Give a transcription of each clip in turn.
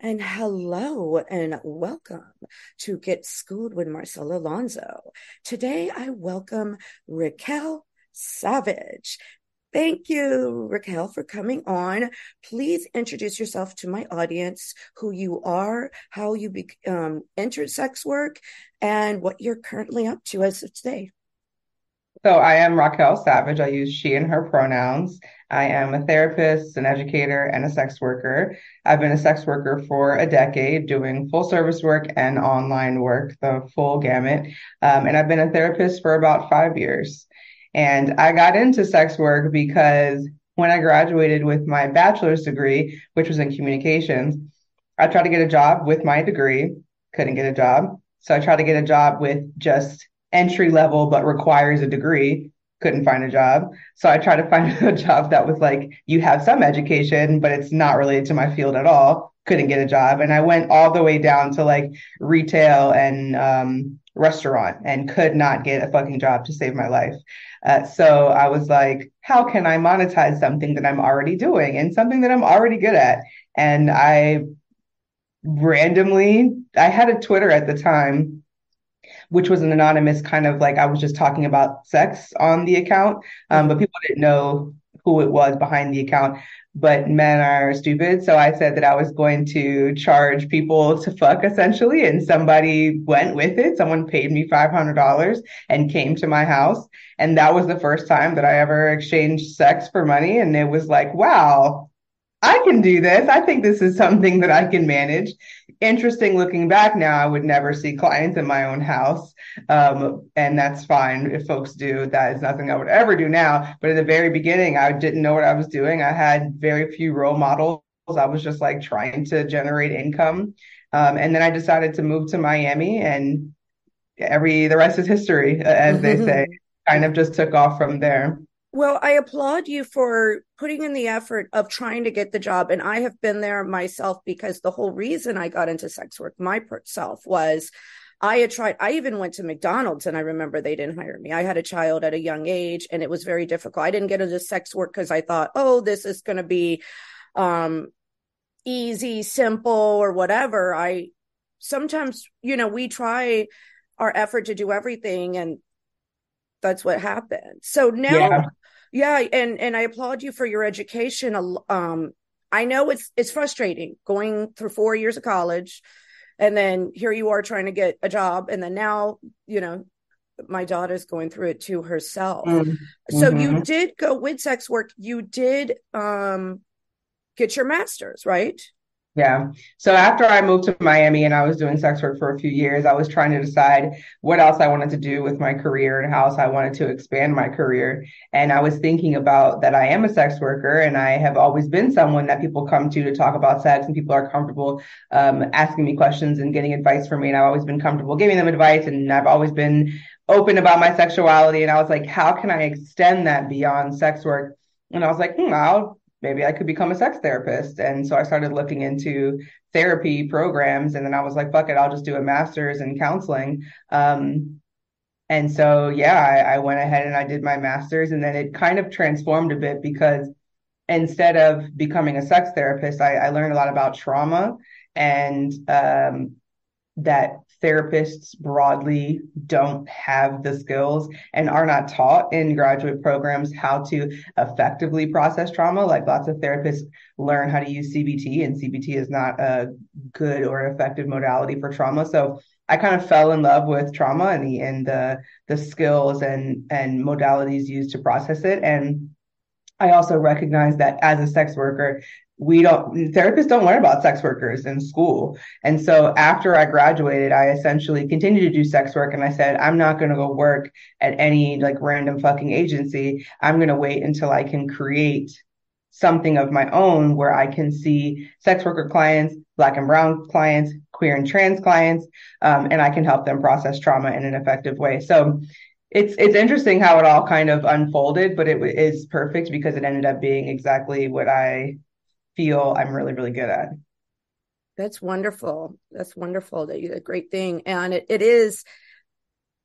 And hello and welcome to Get Schooled with Marcela Alonso. Today, I welcome Raquel Savage. Thank you, Raquel, for coming on. Please introduce yourself to my audience, who you are, how you entered sex work, and what you're currently up to as of today. So I am Raquel Savage. I use she and her pronouns. I am a therapist, an educator, and a sex worker. I've been a sex worker for a decade, doing full service work and online work, the full gamut. And I've been a therapist for about 5 years. And I got into sex work because when I graduated with my bachelor's degree, which was in communications, I tried to get a job with my degree, couldn't get a job. So I tried to get a job with just entry level, but requires a degree, couldn't find a job. So I tried to find a job that was like, you have some education, but it's not related to my field at all, couldn't get a job. And I went all the way down to like retail and restaurant and could not get a fucking job to save my life. So I was like, how can I monetize something that I'm already doing and something that I'm already good at? And I had a Twitter at the time, which was an anonymous kind of like, I was just talking about sex on the account, but people didn't know who it was behind the account. But men are stupid. So I said that I was going to charge people to fuck, essentially. And somebody went with it. Someone paid me $500 and came to my house. And that was the first time that I ever exchanged sex for money. And it was like, wow, I can do this. I think this is something that I can manage. Interesting looking back now, I would never see clients in my own house. And that's fine if folks do. That is nothing I would ever do now. But at the very beginning, I didn't know what I was doing. I had very few role models. I was just like trying to generate income. And then I decided to move to Miami, and the rest is history, as they say. Kind of just took off from there. Well, I applaud you for putting in the effort of trying to get the job. And I have been there myself, because the whole reason I got into sex work myself was I had tried. I even went to McDonald's, and I remember they didn't hire me. I had a child at a young age, and it was very difficult. I didn't get into sex work because I thought, oh, this is going to be easy, simple, or whatever. Sometimes, we try our effort to do everything, and that's what happened. So now, yeah. And I applaud you for your education. I know it's frustrating going through 4 years of college, and then here you are trying to get a job. And then now, my daughter's going through it to herself. So you did go with sex work. You did get your master's, right? Yeah. So after I moved to Miami and I was doing sex work for a few years, I was trying to decide what else I wanted to do with my career and how else I wanted to expand my career. And I was thinking about that I am a sex worker, and I have always been someone that people come to talk about sex, and people are comfortable asking me questions and getting advice from me. And I've always been comfortable giving them advice, and I've always been open about my sexuality. And I was like, how can I extend that beyond sex work? And I was like, maybe I could become a sex therapist. And so I started looking into therapy programs. And then I was like, fuck it, I'll just do a master's in counseling. And so, I went ahead and I did my master's. And then it kind of transformed a bit, because instead of becoming a sex therapist, I learned a lot about trauma, and that therapists broadly don't have the skills and are not taught in graduate programs how to effectively process trauma. Like, lots of therapists learn how to use CBT, and CBT is not a good or effective modality for trauma. So I kind of fell in love with trauma and the skills and modalities used to process it. And I also recognize that as a sex worker, therapists don't learn about sex workers in school. And so after I graduated, I essentially continued to do sex work. And I said, I'm not going to go work at any like random fucking agency. I'm going to wait until I can create something of my own, where I can see sex worker clients, Black and brown clients, queer and trans clients, and I can help them process trauma in an effective way. So it's interesting how it all kind of unfolded, but it is perfect, because it ended up being exactly what I feel I'm really, really good at. That's wonderful. That's wonderful. That you did a great thing. And it is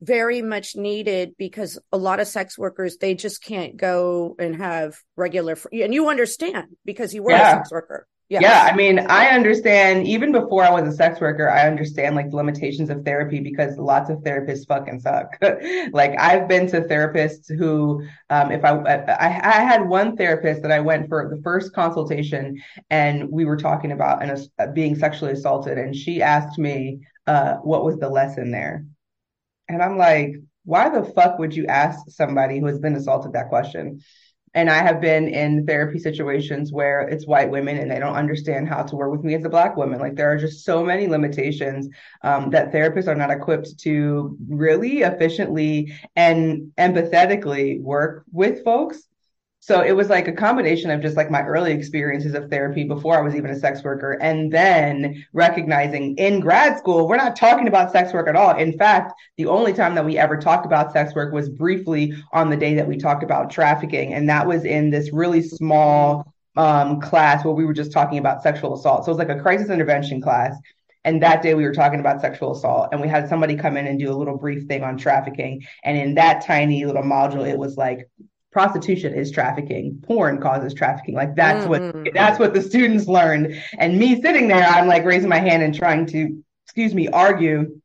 very much needed, because a lot of sex workers, they just can't go and have regular and you understand, because you were a sex worker. Yeah. I mean, I understand, even before I was a sex worker, I understand like the limitations of therapy, because lots of therapists fucking suck. Like, I've been to therapists who, I had one therapist that I went for the first consultation, and we were talking about being sexually assaulted. And she asked me, what was the lesson there? And I'm like, why the fuck would you ask somebody who has been assaulted that question? And I have been in therapy situations where it's white women and they don't understand how to work with me as a Black woman. Like, there are just so many limitations that therapists are not equipped to really efficiently and empathetically work with folks. So it was like a combination of just like my early experiences of therapy before I was even a sex worker, and then recognizing in grad school, we're not talking about sex work at all. In fact, the only time that we ever talked about sex work was briefly on the day that we talked about trafficking. And that was in this really small class where we were just talking about sexual assault. So it was like a crisis intervention class. And that day we were talking about sexual assault, and we had somebody come in and do a little brief thing on trafficking. And in that tiny little module, it was like, prostitution is trafficking, porn causes trafficking. Like, that's what the students learned. And me sitting there, I'm like raising my hand and trying to, argue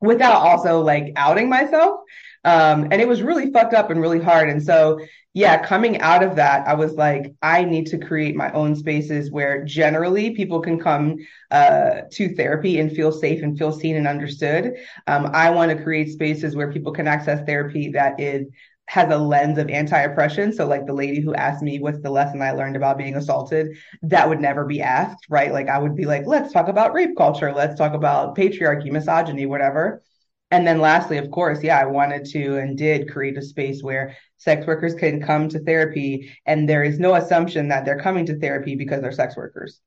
without also like outing myself. And it was really fucked up and really hard. And so, yeah, coming out of that, I was like, I need to create my own spaces where generally people can come to therapy and feel safe and feel seen and understood. I want to create spaces where people can access therapy that has a lens of anti-oppression. So like the lady who asked me, what's the lesson I learned about being assaulted? That would never be asked, right? Like, I would be like, let's talk about rape culture. Let's talk about patriarchy, misogyny, whatever. And then lastly, of course, I wanted to and did create a space where sex workers can come to therapy, and there is no assumption that they're coming to therapy because they're sex workers.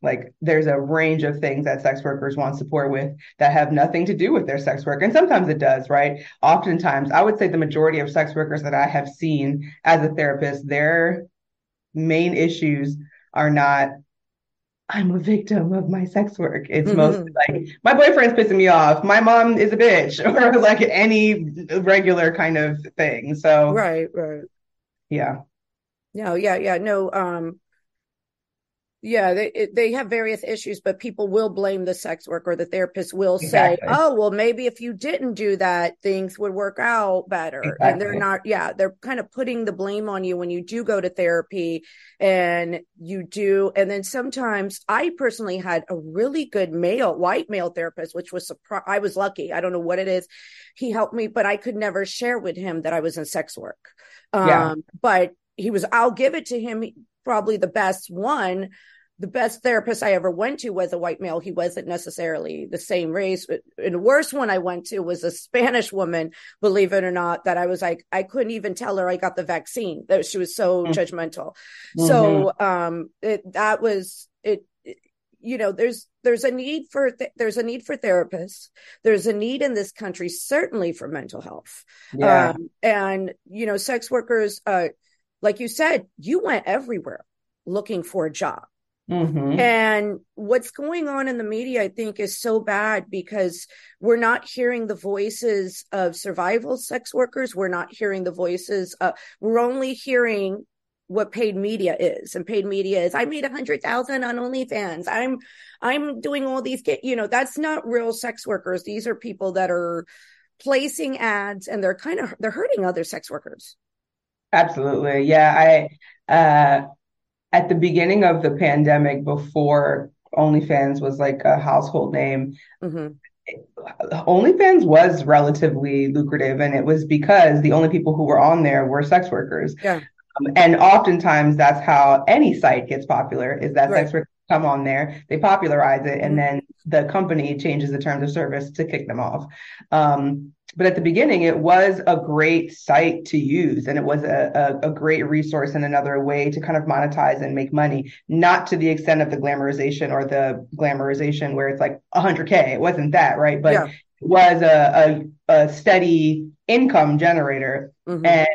Like, there's a range of things that sex workers want support with that have nothing to do with their sex work. And sometimes it does, right? Oftentimes, I would say the majority of sex workers that I have seen as a therapist, their main issues are not, I'm a victim of my sex work. It's mostly like, my boyfriend's pissing me off, my mom is a bitch, or like any regular kind of thing. So, right. Yeah. No, yeah, they have various issues, but people will blame the sex worker. The therapist will say, oh, well, maybe if you didn't do that, things would work out better. Exactly. And they're not, they're kind of putting the blame on you when you do go to therapy and then sometimes I personally had a really good white male therapist, which was I was lucky. I don't know what it is. He helped me, but I could never share with him that I was in sex work. But I'll give it to him. Probably the best therapist I ever went to was a white male. He wasn't necessarily the same race. And the worst one I went to was a Spanish woman, believe it or not, that I was like, I couldn't even tell her I got the vaccine, that she was so judgmental. So there's a need for therapists. There's a need in this country, certainly for mental health. And, sex workers, like you said, you went everywhere looking for a job. And what's going on in the media, I think, is so bad because we're not hearing the voices of survival sex workers. We're not hearing the voices. We're only hearing what paid media is. And paid media is, I made 100,000 on OnlyFans. I'm doing all these, that's not real sex workers. These are people that are placing ads, and they're hurting other sex workers. Absolutely. I, at the beginning of the pandemic, before OnlyFans was like a household name, OnlyFans was relatively lucrative, and it was because the only people who were on there were sex workers. And oftentimes that's how any site gets popular, is that sex workers come on there, they popularize it, and then the company changes the terms of service to kick them off. But at the beginning, it was a great site to use, and it was a great resource and another way to kind of monetize and make money, not to the extent of the glamorization where it's like 100K. It wasn't that, right? But it was a steady income generator. And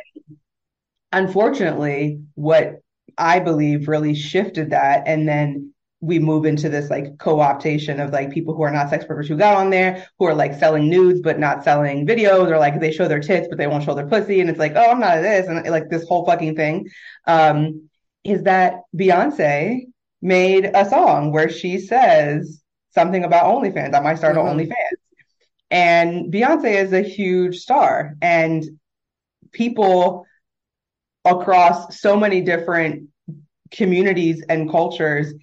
unfortunately, what I believe really shifted that, and then we move into this like co-optation of like people who are not sex workers who got on there, who are like selling nudes, but not selling videos, or like they show their tits, but they won't show their pussy. And it's like, oh, I'm not this. And like this whole fucking thing is that Beyonce made a song where she says something about OnlyFans. I might start on OnlyFans. And Beyonce is a huge star, and people across so many different communities and cultures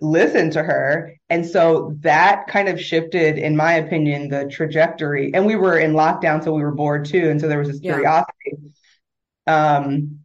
listen to her. And so that kind of shifted, in my opinion, the trajectory. And we were in lockdown, so we were bored too. And so there was this curiosity. And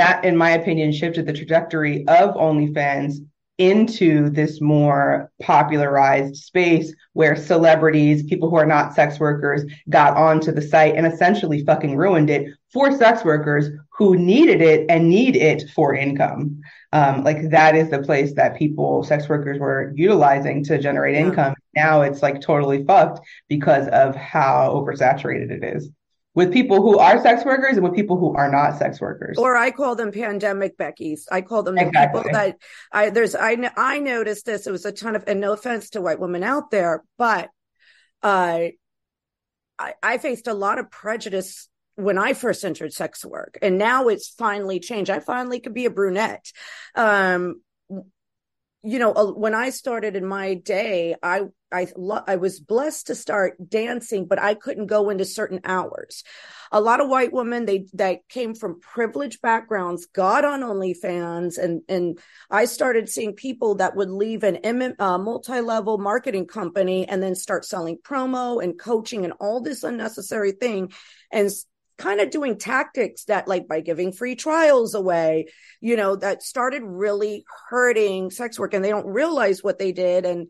that, in my opinion, shifted the trajectory of OnlyFans into this more popularized space where celebrities, people who are not sex workers, got onto the site and essentially fucking ruined it for sex workers who needed it and need it for income. Like that is the place that people, sex workers, were utilizing to generate income. Now it's like totally fucked because of how oversaturated it is with people who are sex workers and with people who are not sex workers. Or I call them pandemic Beckies. I call them the people that I noticed this. It was a ton of, and no offense to white women out there, but I faced a lot of prejudice when I first entered sex work, and now it's finally changed. I finally could be a brunette. You know, when I started in my day, I was blessed to start dancing, but I couldn't go into certain hours. A lot of white women that came from privileged backgrounds got on OnlyFans, and I started seeing people that would leave a multi-level marketing company and then start selling promo and coaching and all this unnecessary thing, and kind of doing tactics that, like, by giving free trials away, you know, that started really hurting sex work, and they don't realize what they did. And,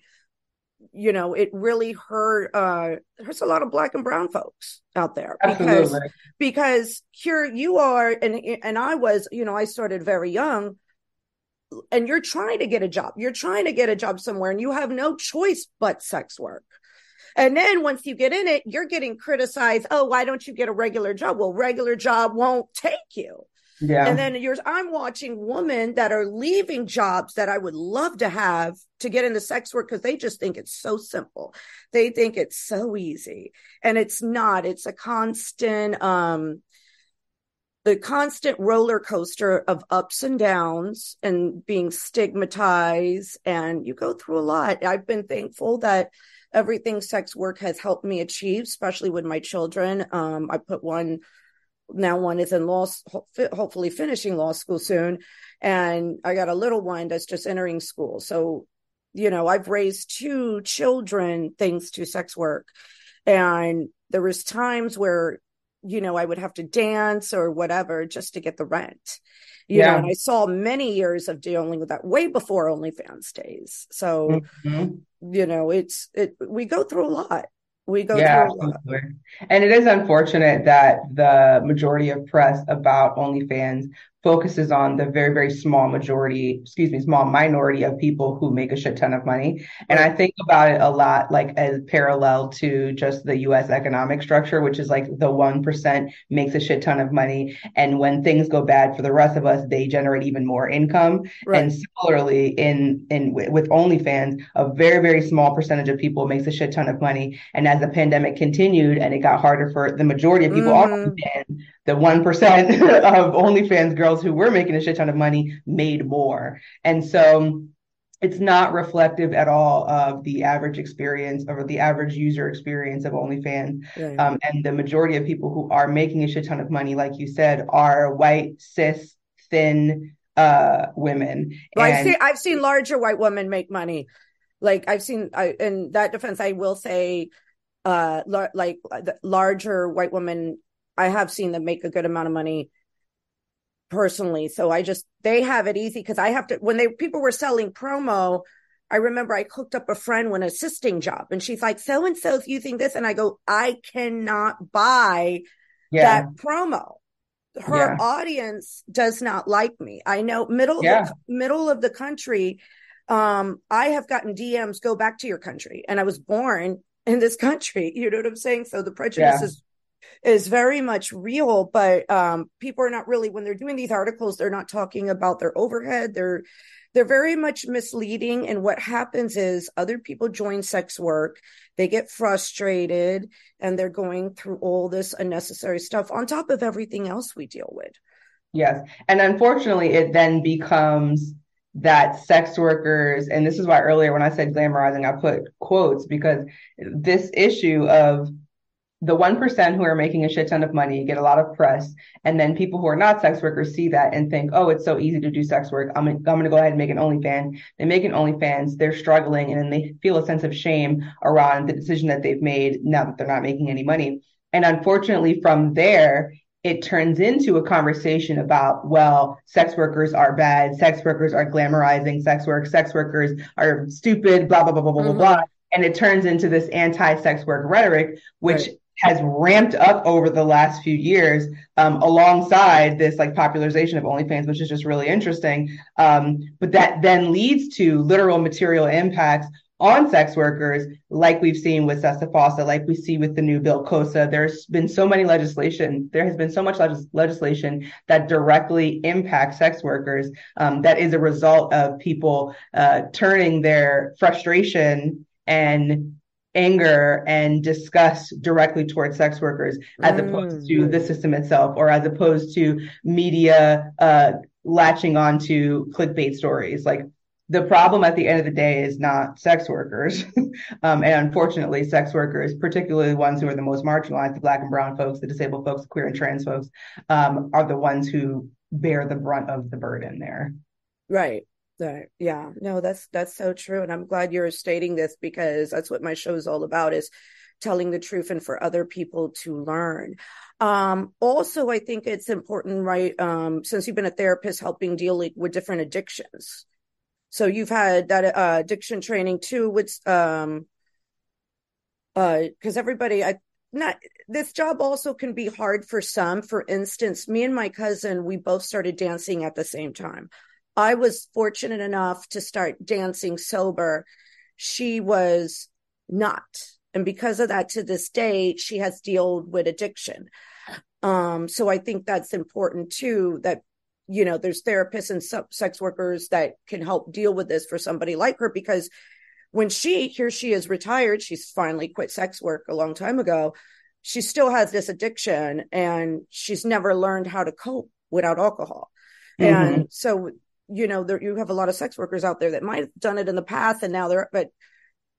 you know, it really hurts a lot of Black and brown folks out there. Because here you are, and I was, you know, I started very young, and you're trying to get a job. You're trying to get a job somewhere, and you have no choice but sex work. And then once you get in it, you're getting criticized. Oh, why don't you get a regular job? Well, regular job won't take you. Yeah. And then I'm watching women that are leaving jobs that I would love to have to get into sex work because they just think it's so simple. They think it's so easy, and it's not. It's a constant, the constant roller coaster of ups and downs and being stigmatized, and you go through a lot. I've been thankful that everything sex work has helped me achieve, especially with my children. I put one, now one is in law, hopefully finishing law school soon. And I got a little one that's just entering school. So, you know, I've raised two children thanks to sex work. And there was times where, you know, I would have to dance or whatever just to get the rent. You know, and I saw many years of dealing with that way before OnlyFans days. So, you know, we go through a lot. We go through a lot. And it is unfortunate that the majority of press about OnlyFans focuses on the very, very small minority of people who make a shit ton of money. And I think about it a lot, like as parallel to just the US economic structure, which is like the 1% makes a shit ton of money. And when things go bad for the rest of us, they generate even more income. Right. And similarly with OnlyFans, a very, very small percentage of people makes a shit ton of money. And as the pandemic continued and it got harder for the majority of people, the 1% of OnlyFans girls who were making a shit ton of money made more. And so it's not reflective at all of the average experience or the average user experience of OnlyFans. Right. And the majority of people who are making a shit ton of money, like you said, are white, cis, thin women. Well, I've seen larger white women make money. Like in that defense, I will say the larger white women, I have seen them make a good amount of money personally. So they have it easy because I have to, when people were selling promo, I remember I hooked up a friend with an assisting job, and she's like, so-and-so's using this. And I go, I cannot buy that promo. Her audience does not like me. I know middle of the country. I have gotten DMs, go back to your country. And I was born in this country. You know what I'm saying? So the prejudice is very much real, but people are not really, when they're doing these articles, they're not talking about their overhead, their They're very much misleading. And what happens is other people join sex work, they get frustrated, and they're going through all this unnecessary stuff on top of everything else we deal with. Yes. And unfortunately, it then becomes that sex workers, and this is why earlier when I said glamorizing, I put quotes, because this issue of the 1% who are making a shit ton of money get a lot of press, and then people who are not sex workers see that and think, oh, it's so easy to do sex work. I'm going to go ahead and make an OnlyFans. They make an OnlyFans, they're struggling, and then they feel a sense of shame around the decision that they've made now that they're not making any money. And unfortunately, from there, it turns into a conversation about, well, sex workers are bad, sex workers are glamorizing sex work, sex workers are stupid, blah, blah, blah, blah, blah, blah, blah. And it turns into this anti-sex work rhetoric, which has ramped up over the last few years, alongside this like popularization of OnlyFans, which is just really interesting. But that then leads to literal material impacts on sex workers, like we've seen with SESTA-FOSTA, like we see with the new bill KOSA. There's been so many legislation. There has been so much legislation that directly impacts sex workers. That is a result of people turning their frustration and anger and disgust directly towards sex workers, as opposed to the system itself, or as opposed to media latching onto clickbait stories. Like, the problem at the end of the day is not sex workers. And unfortunately, sex workers, particularly the ones who are the most marginalized, the Black and brown folks, the disabled folks, the queer and trans folks, are the ones who bear the brunt of the burden there. Right. Yeah. No, that's so true. And I'm glad you're stating this, because that's what my show is all about, is telling the truth and for other people to learn. Also, I think it's important, right, since you've been a therapist helping deal with different addictions. So you've had that addiction training too, which, because everybody, this job also can be hard for some. For instance, me and my cousin, we both started dancing at the same time. I was fortunate enough to start dancing sober. She was not. And because of that, to this day, she has dealt with addiction. So I think that's important too, that, you know, there's therapists and sex workers that can help deal with this for somebody like her, because when she is retired, she's finally quit sex work a long time ago. She still has this addiction, and she's never learned how to cope without alcohol. Mm-hmm. And so, you know, you have a lot of sex workers out there that might have done it in the past, and now they're, but,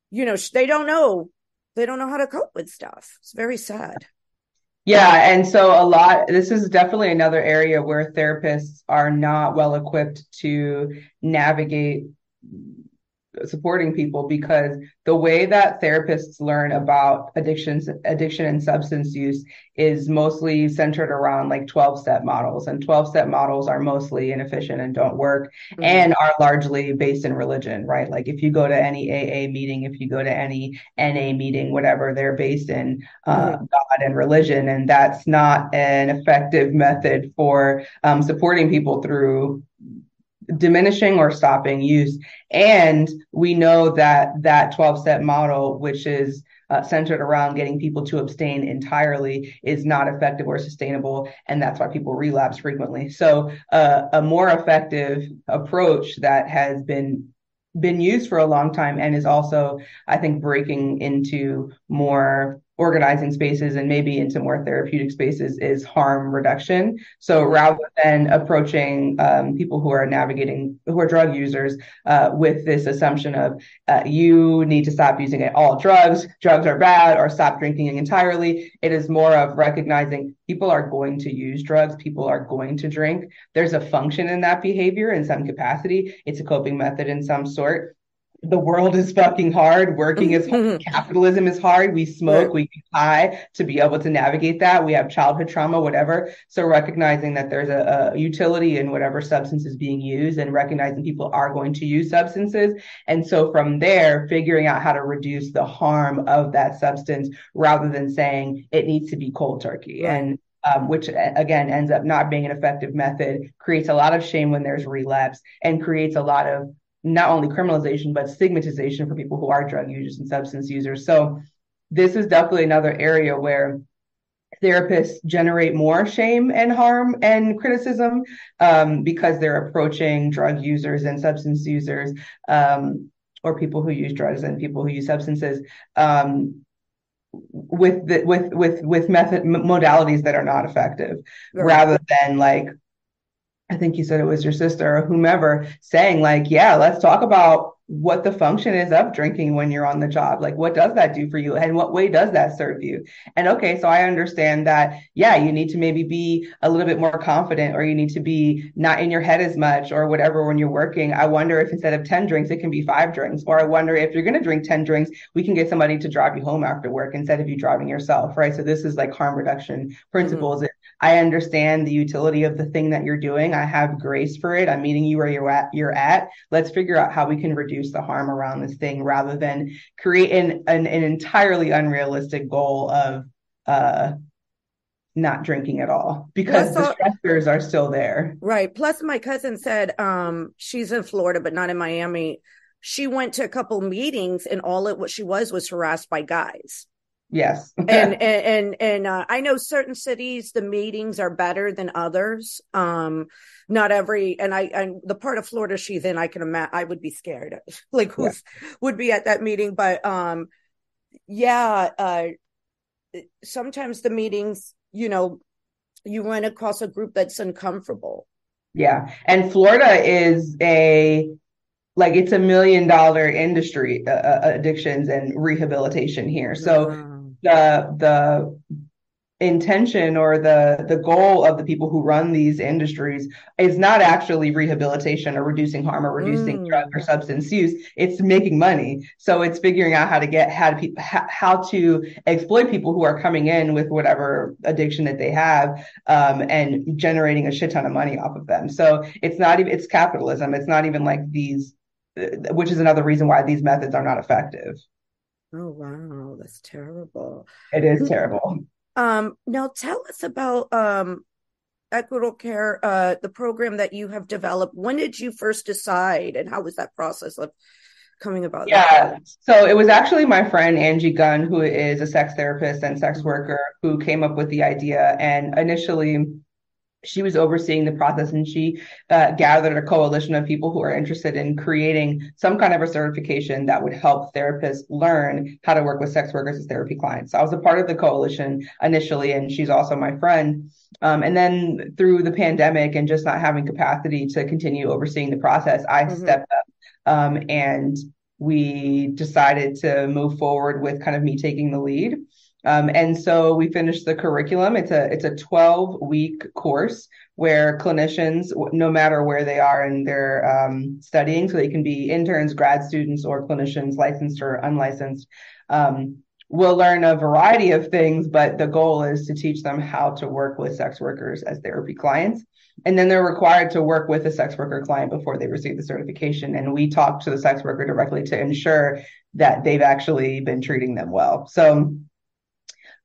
you know, they don't know how to cope with stuff. It's very sad. Yeah. And so this is definitely another area where therapists are not well equipped to navigate supporting people, because the way that therapists learn about addiction and substance use is mostly centered around like 12-step models, and 12-step models are mostly inefficient and don't work, mm-hmm. and are largely based in religion, right? Like if you go to any AA meeting, if you go to any NA meeting, whatever, they're based in mm-hmm. God and religion, and that's not an effective method for supporting people through diminishing or stopping use. And we know that 12-step model, which is centered around getting people to abstain entirely, is not effective or sustainable. And that's why people relapse frequently. So a more effective approach that has been used for a long time, and is also, I think, breaking into more organizing spaces and maybe into more therapeutic spaces, is harm reduction. So rather than approaching people who are drug users with this assumption of you need to stop using it, all drugs are bad, or stop drinking entirely, it is more of recognizing people are going to use drugs, people are going to drink. There's a function in that behavior in some capacity. It's a coping method in some sort. The world is fucking hard. Working is hard. Capitalism is hard. We smoke, right. We get high to be able to navigate that. We have childhood trauma, whatever. So recognizing that there's a utility in whatever substance is being used, and recognizing people are going to use substances. And so from there, figuring out how to reduce the harm of that substance, rather than saying it needs to be cold turkey. Right. And which again ends up not being an effective method, creates a lot of shame when there's relapse, and creates a lot of not only criminalization, but stigmatization for people who are drug users and substance users. So this is definitely another area where therapists generate more shame and harm and criticism because they're approaching drug users and substance users or people who use drugs and people who use substances with method modalities that are not effective, right, rather than like, I think you said it was your sister or whomever saying like, yeah, let's talk about what the function is of drinking when you're on the job. Like, what does that do for you? And what way does that serve you? And okay, so I understand that, yeah, you need to maybe be a little bit more confident, or you need to be not in your head as much or whatever when you're working. I wonder if instead of 10 drinks, it can be 5 drinks. Or I wonder if you're going to drink 10 drinks, we can get somebody to drive you home after work instead of you driving yourself, right? So this is like harm reduction principles. Mm-hmm. I understand the utility of the thing that you're doing. I have grace for it. I'm meeting you where you're at. Let's figure out how we can reduce the harm around this thing rather than create an entirely unrealistic goal of not drinking at all, because the stressors are still there. Right. Plus, my cousin said she's in Florida, but not in Miami. She went to a couple meetings and what she was harassed by guys. Yes. and I know certain cities, the meetings are better than others. Not every, and the part of Florida she's in, I can imagine, I would be scared. Like would be at that meeting, but sometimes the meetings, you know, you run across a group that's uncomfortable. Yeah. And Florida is it's $1 million industry, addictions and rehabilitation here. So the intention or the goal of the people who run these industries is not actually rehabilitation or reducing harm or reducing drug or substance use. It's making money. So it's figuring out how to exploit people who are coming in with whatever addiction that they have, and generating a shit ton of money off of them. So it's capitalism. It's not even like these, which is another reason why these methods are not effective. Oh, wow. That's terrible. It is terrible. Now tell us about Equitable Care, the program that you have developed. When did you first decide, and how was that process of coming about? Yeah, so it was actually my friend Angie Gunn, who is a sex therapist and sex worker, who came up with the idea. And initially, she was overseeing the process, and she gathered a coalition of people who are interested in creating some kind of a certification that would help therapists learn how to work with sex workers as therapy clients. So I was a part of the coalition initially, and she's also my friend. And then through the pandemic and just not having capacity to continue overseeing the process, I stepped up and we decided to move forward with kind of me taking the lead. And so we finished the curriculum. It's a 12-week course where clinicians, no matter where they are in their studying, so they can be interns, grad students, or clinicians, licensed or unlicensed, will learn a variety of things. But the goal is to teach them how to work with sex workers as therapy clients. And then they're required to work with a sex worker client before they receive the certification. And we talk to the sex worker directly to ensure that they've actually been treating them well. So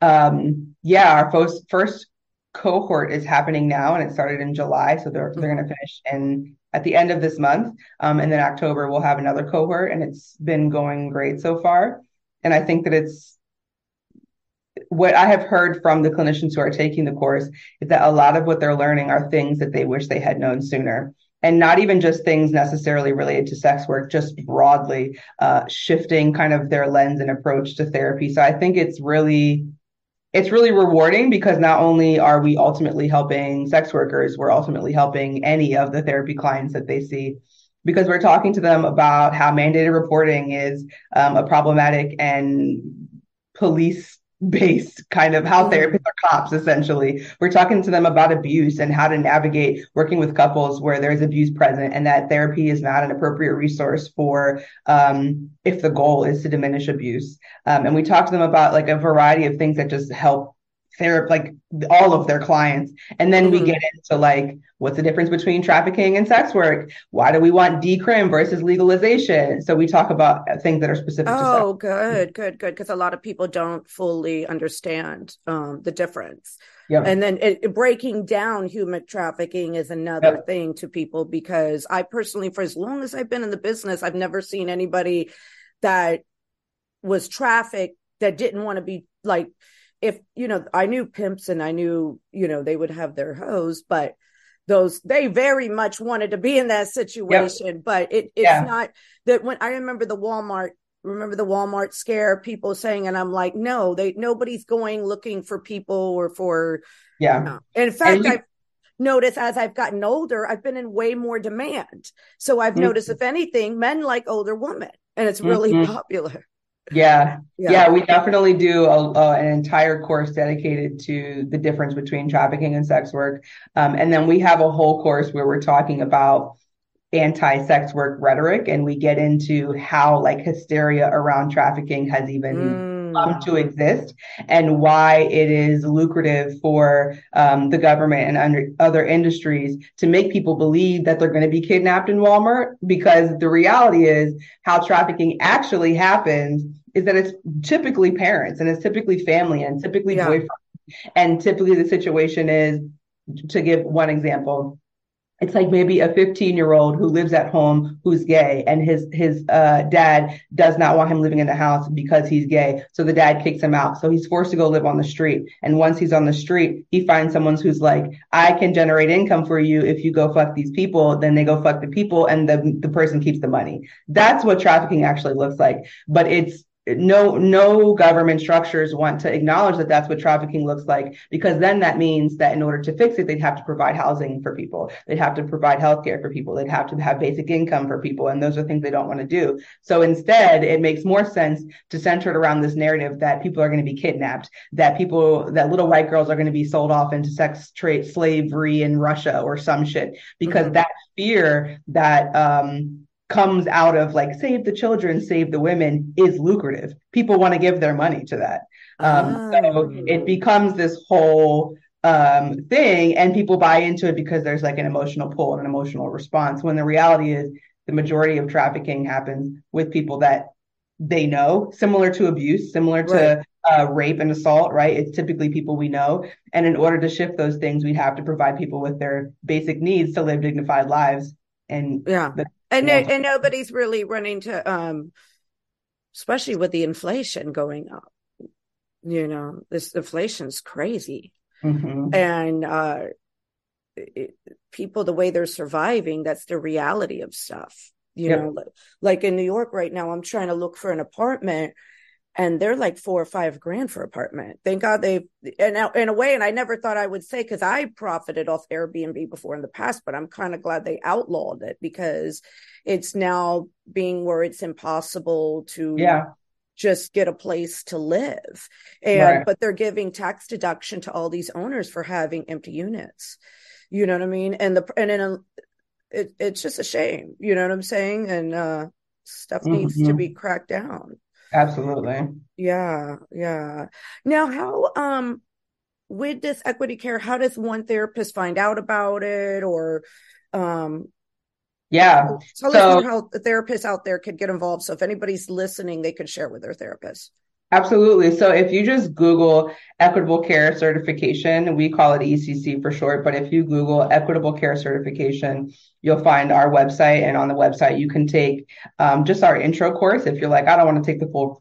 our first cohort is happening now, and it started in July. So they're going to finish at the end of this month. And then October, we'll have another cohort, and it's been going great so far. And I think that it's what I have heard from the clinicians who are taking the course is that a lot of what they're learning are things that they wish they had known sooner. And not even just things necessarily related to sex work, just broadly shifting kind of their lens and approach to therapy. So I think it's really rewarding, because not only are we ultimately helping sex workers, we're ultimately helping any of the therapy clients that they see, because we're talking to them about how mandated reporting is a problematic and police-based kind of, how therapists are cops, essentially. We're talking to them about abuse and how to navigate working with couples where there's abuse present, and that therapy is not an appropriate resource for if the goal is to diminish abuse. And we talk to them about like a variety of things that just help therapy, like all of their clients. And then we get into like, what's the difference between trafficking and sex work? Why do we want decrim versus legalization? So we talk about things that are specific to sex. Oh, good. Because a lot of people don't fully understand the difference. Yep. And then breaking down human trafficking is another thing to people, because I personally, for as long as I've been in the business, I've never seen anybody that was trafficked that didn't want to be like if, you know, I knew pimps and I knew, you know, they would have their hoes, but those, they very much wanted to be in that situation, yep. But it's not that when I remember the Walmart scare, people saying, and I'm like, no, nobody's going looking for people or for, In fact, I've noticed as I've gotten older, I've been in way more demand. So I've noticed, if anything, men like older women, and it's really popular. Yeah, we definitely do an entire course dedicated to the difference between trafficking and sex work. And then we have a whole course where we're talking about anti-sex work rhetoric, and we get into how like hysteria around trafficking has even come to exist, and why it is lucrative for the government and other industries to make people believe that they're going to be kidnapped in Walmart, because the reality is how trafficking actually happens is that it's typically parents, and it's typically family, and typically boyfriends, and typically the situation is, to give one example, it's like maybe a 15-year-old who lives at home who's gay, and his dad does not want him living in the house because he's gay. So the dad kicks him out. So he's forced to go live on the street. And once he's on the street, he finds someone who's like, I can generate income for you if you go fuck these people. Then they go fuck the people, and the person keeps the money. That's what trafficking actually looks like. But it's no government structures want to acknowledge that that's what trafficking looks like, because then that means that in order to fix it, they'd have to provide housing for people. They'd have to provide healthcare for people. They'd have to have basic income for people. And those are things they don't want to do. So instead, it makes more sense to center it around this narrative that people are going to be kidnapped, that little white girls are going to be sold off into sex trade slavery in Russia or some shit, because that fear that, comes out of like, save the children, save the women, is lucrative. People want to give their money to that. So it becomes this whole thing, and people buy into it because there's like an emotional pull and an emotional response, when the reality is the majority of trafficking happens with people that they know, similar to abuse, similar to rape and assault, right? It's typically people we know. And in order to shift those things, we have to provide people with their basic needs to live dignified lives. And and nobody's really running to, especially with the inflation going up, you know, this inflation's crazy. And people, the way they're surviving, that's the reality of stuff. You know, like in New York right now, I'm trying to look for an apartment, and they're like $4 or $5 grand for apartment. Thank God they, and in a way, and I never thought I would say, because I profited off Airbnb before in the past, but I'm kind of glad they outlawed it, because it's now being where it's impossible to just get a place to live. And, but they're giving tax deduction to all these owners for having empty units. You know what I mean? And it's just a shame, you know what I'm saying? And stuff needs to be cracked down. Absolutely. Yeah. Now, how, with this equity care, how does one therapist find out about it? Or, tell us how therapists out there could get involved. So if anybody's listening, they could share with their therapist. Absolutely. So if you just Google Equitable Care Certification, we call it ECC for short, but if you Google Equitable Care Certification, you'll find our website. And on the website, you can take just our intro course. If you're like, I don't want to take the full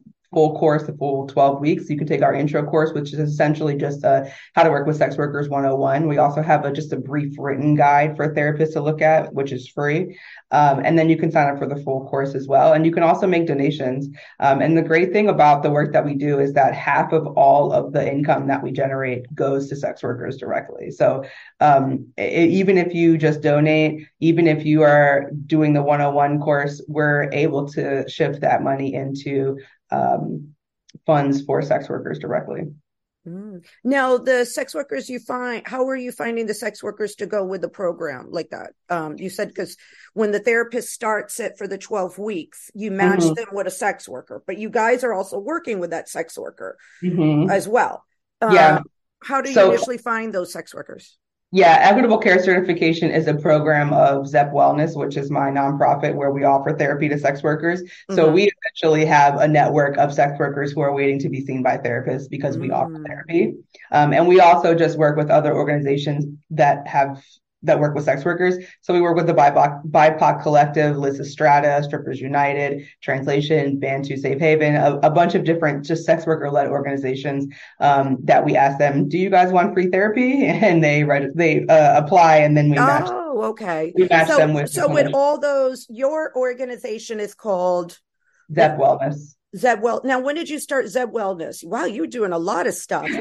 course, the full 12 weeks, you can take our intro course, which is essentially just how to work with sex workers 101. We also have just a brief written guide for therapists to look at, which is free. And then you can sign up for the full course as well. And you can also make donations. And the great thing about the work that we do is that half of all of the income that we generate goes to sex workers directly. So even if you just donate, even if you are doing the 101 course, we're able to shift that money into funds for sex workers directly. Now, the sex workers you find, how are you finding the sex workers to go with the program like that? You said, because when the therapist starts it for the 12 weeks, you match them with a sex worker, but you guys are also working with that sex worker as well. How do you initially find those sex workers? Yeah, Equitable Care Certification is a program of Zepp Wellness, which is my nonprofit where we offer therapy to sex workers. So we essentially have a network of sex workers who are waiting to be seen by therapists, because we offer therapy. And we also just work with other organizations that have that work with sex workers. So we work with the BIPOC Collective, Lisa Strata, Strippers United, Translation, Bantu, Safe Haven, a bunch of different just sex worker-led organizations that we ask them, do you guys want free therapy? And they apply, and then we match. Oh, okay. We match them with. So with all those, your organization is called Zepp Wellness. Now, when did you start Zepp Wellness? Wow, you're doing a lot of stuff. I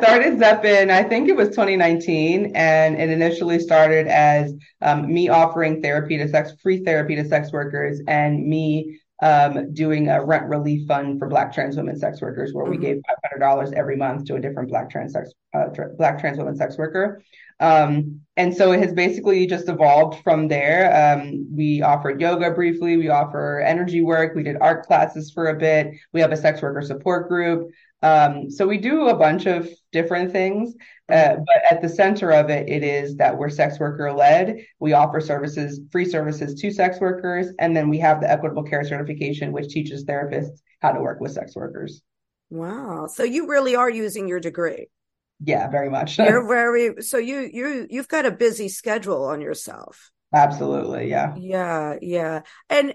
started Zepp in, I think it was 2019, and it initially started as me offering free therapy to sex workers, and me doing a rent relief fund for Black trans women sex workers, where we gave $500 every month to a different Black trans woman sex worker. And so it has basically just evolved from there. We offered yoga briefly. We offer energy work. We did art classes for a bit. We have a sex worker support group. So we do a bunch of different things, but at the center of it, it is that we're sex worker led. We offer services, free services to sex workers. And then we have the Equitable Care Certification, which teaches therapists how to work with sex workers. Wow. So you really are using your degree. Yeah, very much. You've got a busy schedule on yourself. Absolutely. Yeah. Yeah. Yeah. And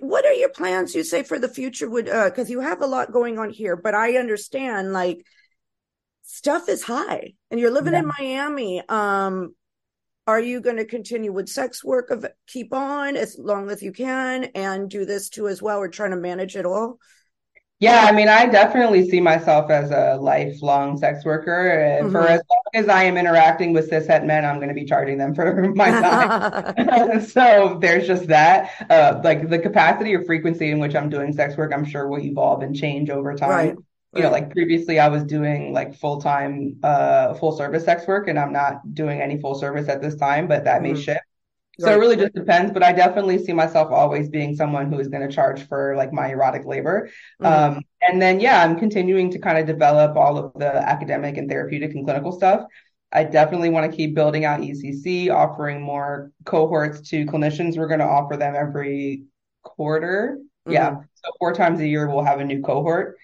what are your plans, you say, for the future? Because you have a lot going on here, but I understand stuff is high and you're living in Miami. Are you going to continue with sex work, keep on as long as you can, and do this too as well? We're trying to manage it all. Yeah, I mean, I definitely see myself as a lifelong sex worker. Mm-hmm. For as long as I am interacting with cishet men, I'm going to be charging them for my time. So there's just that. The capacity or frequency in which I'm doing sex work, I'm sure will evolve and change over time. Right. You know, previously I was doing full-time, full service sex work, and I'm not doing any full service at this time, but that may shift. So it really just depends, but I definitely see myself always being someone who is going to charge for my erotic labor. Mm-hmm. And then, I'm continuing to kind of develop all of the academic and therapeutic and clinical stuff. I definitely want to keep building out ECC, offering more cohorts to clinicians. We're going to offer them every quarter. Mm-hmm. Yeah. So 4 times a year, we'll have a new cohort.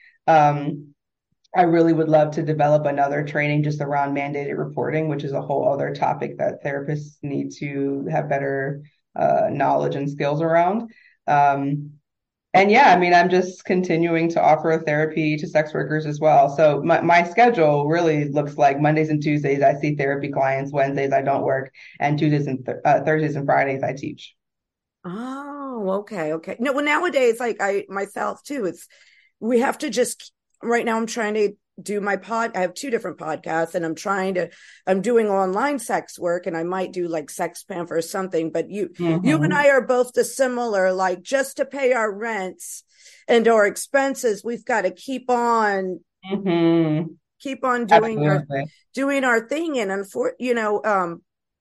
I really would love to develop another training just around mandated reporting, which is a whole other topic that therapists need to have better knowledge and skills around. I'm just continuing to offer therapy to sex workers as well. So my schedule really looks like Mondays and Tuesdays, I see therapy clients. Wednesdays, I don't work. And Tuesdays and Thursdays and Fridays, I teach. Oh, okay. Okay. No, well, nowadays, I myself too, we have to just... Right now I'm trying to do my I have 2 different podcasts, and I'm doing online sex work, and I might do sex pamphlet or something, but you and I are both dissimilar, just to pay our rents and our expenses, we've got to keep on doing our thing. And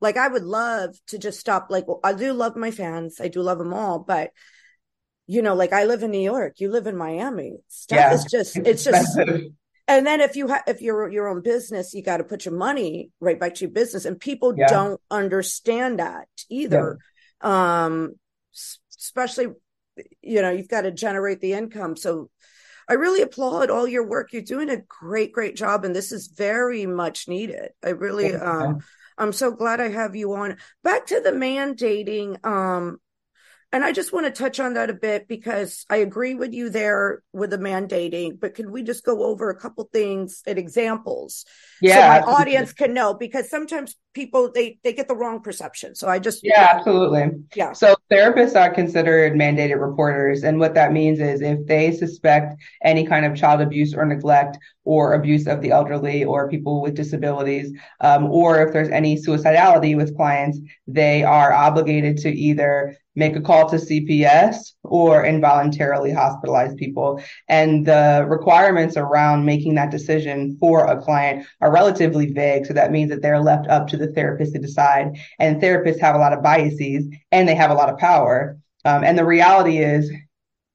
I would love to just stop. I do love my fans. I do love them all, but I live in New York, you live in Miami. Stuff is just, it's just, and then if you're your own business, you got to put your money right back to your business. And people don't understand that either. Yeah. Especially, you've got to generate the income. So I really applaud all your work. You're doing a great, great job. And this is very much needed. I really, I'm so glad I have you on. Back to the mandating, and I just want to touch on that a bit, because I agree with you there with the mandating, but could we just go over a couple things and examples so my audience can know? Because sometimes people, they get the wrong perception. So I just... Yeah, absolutely. Yeah. So therapists are considered mandated reporters. And what that means is if they suspect any kind of child abuse or neglect or abuse of the elderly or people with disabilities, or if there's any suicidality with clients, they are obligated to either make a call to CPS or involuntarily hospitalize people. And the requirements around making that decision for a client are relatively vague. So that means that they're left up to the therapist to decide. And therapists have a lot of biases and they have a lot of power. And the reality is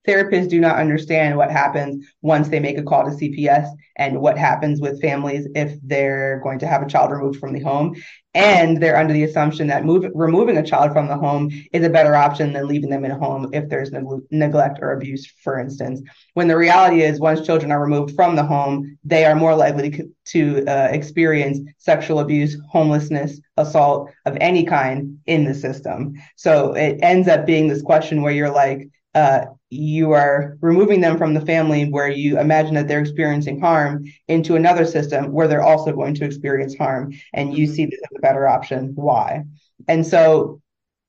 Therapists do not understand what happens once they make a call to CPS and what happens with families if they're going to have a child removed from the home. And they're under the assumption that removing a child from the home is a better option than leaving them in a home if there's neglect or abuse, for instance, when the reality is once children are removed from the home, they are more likely to experience sexual abuse, homelessness, assault of any kind in the system. So it ends up being this question where you're like, you are removing them from the family where you imagine that they're experiencing harm into another system where they're also going to experience harm. And you see this as a better option. Why? And so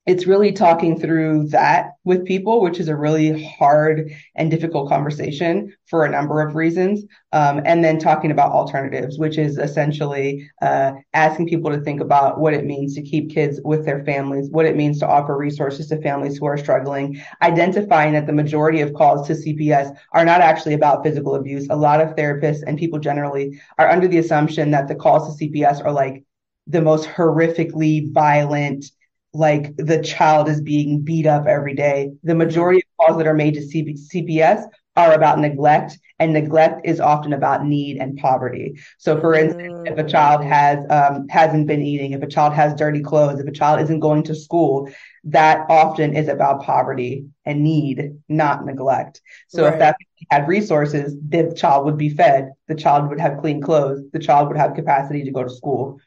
it's really talking through that with people, which is a really hard and difficult conversation for a number of reasons. And then talking about alternatives, which is essentially asking people to think about what it means to keep kids with their families, what it means to offer resources to families who are struggling, identifying that the majority of calls to CPS are not actually about physical abuse. A lot of therapists and people generally are under the assumption that the calls to CPS are like the most horrifically violent, like the child is being beat up every day. The majority of calls that are made to CPS are about neglect, and neglect is often about need and poverty. So for instance, if a child hasn't been eating, if a child has dirty clothes, if a child isn't going to school, that often is about poverty and need, not neglect. So If that had resources, the child would be fed, the child would have clean clothes, the child would have capacity to go to school.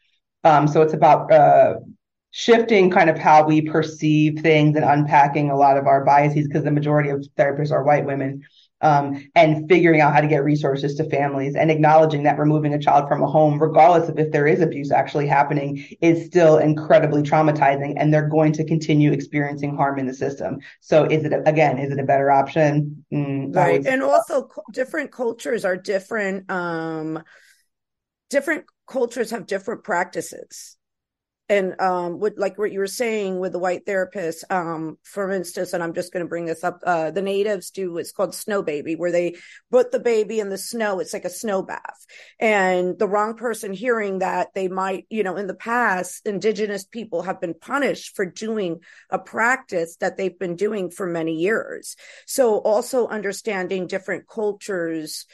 So it's about shifting kind of how we perceive things and unpacking a lot of our biases, because the majority of therapists are white women, and figuring out how to get resources to families and acknowledging that removing a child from a home, regardless of if there is abuse actually happening, is still incredibly traumatizing, and they're going to continue experiencing harm in the system. So is it a better option? Right. And also different cultures are different. Different cultures have different practices. And like what you were saying with the white therapists, for instance, and I'm just going to bring this up, the natives do what's called snow baby, where they put the baby in the snow. It's like a snow bath. And the wrong person hearing that, they might, in the past, indigenous people have been punished for doing a practice that they've been doing for many years. So also understanding different cultures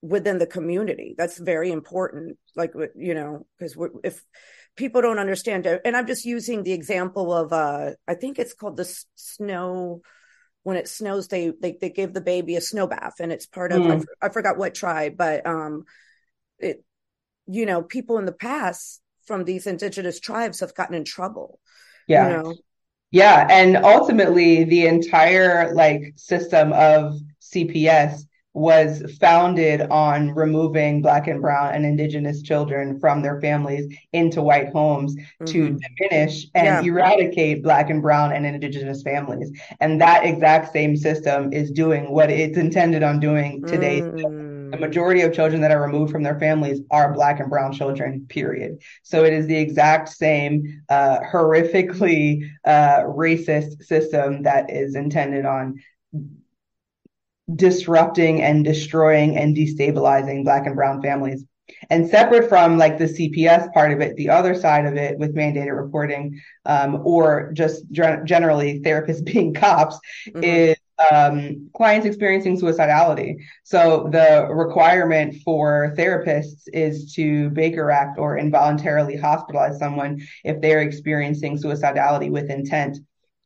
within the community. That's very important. Like, because if people don't understand it, and I'm just using the example of, I think it's called the snow, when it snows, they give the baby a snow bath, and it's part of, I forgot what tribe, but people in the past from these indigenous tribes have gotten in trouble. Yeah. Yeah. And ultimately the entire system of CPS was founded on removing Black and Brown and Indigenous children from their families into white homes to diminish and eradicate Black and Brown and Indigenous families. And that exact same system is doing what it's intended on doing today. The majority of children that are removed from their families are Black and Brown children, period. So it is the exact same horrifically racist system that is intended on disrupting and destroying and destabilizing Black and Brown families. And separate from the CPS part of it, the other side of it with mandated reporting, or just generally therapists being cops, is clients experiencing suicidality. So the requirement for therapists is to Baker Act or involuntarily hospitalize someone if they're experiencing suicidality with intent.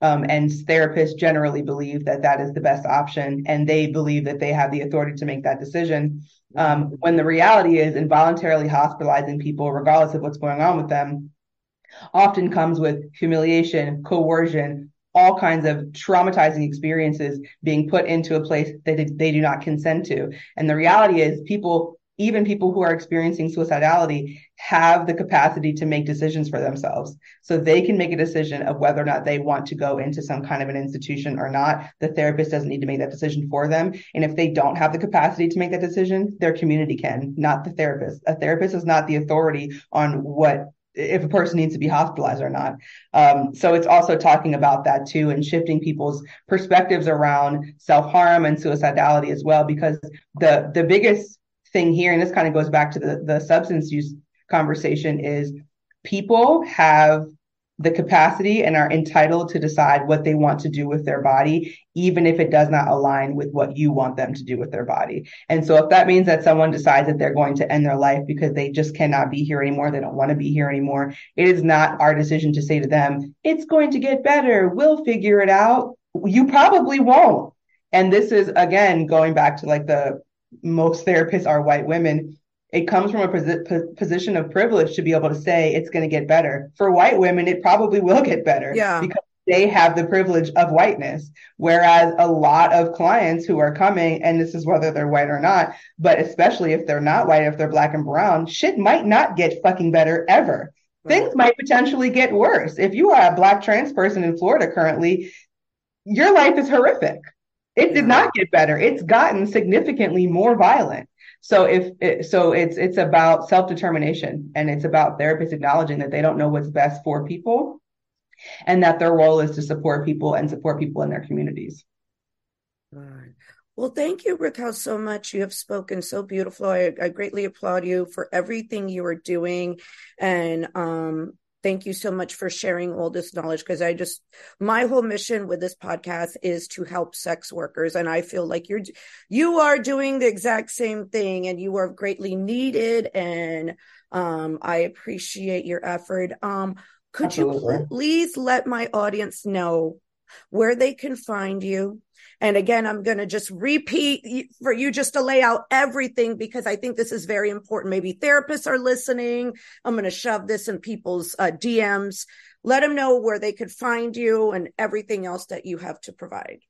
And therapists generally believe that that is the best option, and they believe that they have the authority to make that decision. When the reality is involuntarily hospitalizing people, regardless of what's going on with them, often comes with humiliation, coercion, all kinds of traumatizing experiences being put into a place that they do not consent to. And the reality is even people who are experiencing suicidality have the capacity to make decisions for themselves. So they can make a decision of whether or not they want to go into some kind of an institution or not. The therapist doesn't need to make that decision for them. And if they don't have the capacity to make that decision, their community can, not the therapist. A therapist is not the authority on if a person needs to be hospitalized or not. So it's also talking about that too, and shifting people's perspectives around self-harm and suicidality as well, because the biggest thing here, and this kind of goes back to the substance use conversation, is people have the capacity and are entitled to decide what they want to do with their body, even if it does not align with what you want them to do with their body. And so if that means that someone decides that they're going to end their life because they just cannot be here anymore, they don't want to be here anymore, it is not our decision to say to them, it's going to get better, we'll figure it out. You probably won't. And this is, again, going back to like the most therapists are white women. It comes from a position of privilege to be able to say it's going to get better. For white women, it probably will get better because they have the privilege of whiteness. Whereas a lot of clients who are coming, and this is whether they're white or not, but especially if they're not white, if they're black and brown, shit might not get fucking better ever. Right. Things might potentially get worse. If you are a black trans person in Florida currently, your life is horrific. It did not get better. It's gotten significantly more violent. So it's about self-determination, and it's about therapists acknowledging that they don't know what's best for people and that their role is to support people in their communities. Right. Well, thank you, Raquel, so much. You have spoken so beautifully. I greatly applaud you for everything you are doing. And thank you so much for sharing all this knowledge, because my whole mission with this podcast is to help sex workers. And I feel like you are doing the exact same thing, and you are greatly needed. And I appreciate your effort. Could Absolutely. You please let my audience know where they can find you? And again, I'm going to just repeat for you just to lay out everything, because I think this is very important. Maybe therapists are listening. I'm going to shove this in people's DMs. Let them know where they could find you and everything else that you have to provide.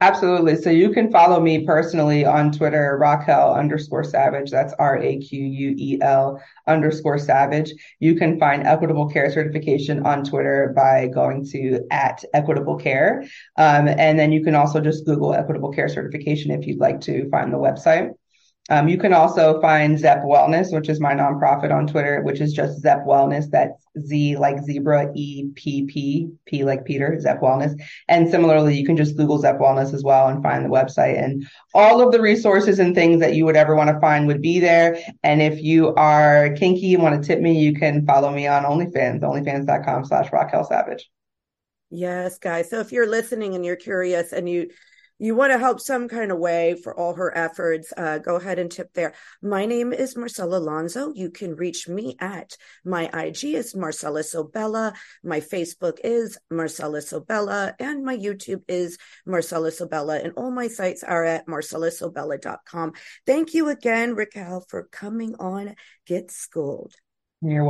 Absolutely. So you can follow me personally on Twitter, Raquel_Savage. That's RAQUEL_Savage. You can find Equitable Care Certification on Twitter by going to @EquitableCare. And then you can also just Google Equitable Care Certification if you'd like to find the website. You can also find Zepp Wellness, which is my nonprofit, on Twitter, which is just Zepp Wellness. That's Z like zebra, E-P-P, P like Peter, Zepp Wellness. And similarly, you can just Google Zepp Wellness as well and find the website. And all of the resources and things that you would ever want to find would be there. And if you are kinky and want to tip me, you can follow me on OnlyFans, onlyfans.com/RaquelSavage. Yes, guys. So if you're listening and you're curious and you want to help some kind of way for all her efforts, go ahead and tip there. My name is Marcela Alonso. You can reach me at my IG is Marcela Sobella. My Facebook is Marcela Sobella, and my YouTube is Marcela Sobella. And all my sites are at marcelasobella.com. Thank you again, Raquel, for coming on Get Schooled. You're welcome.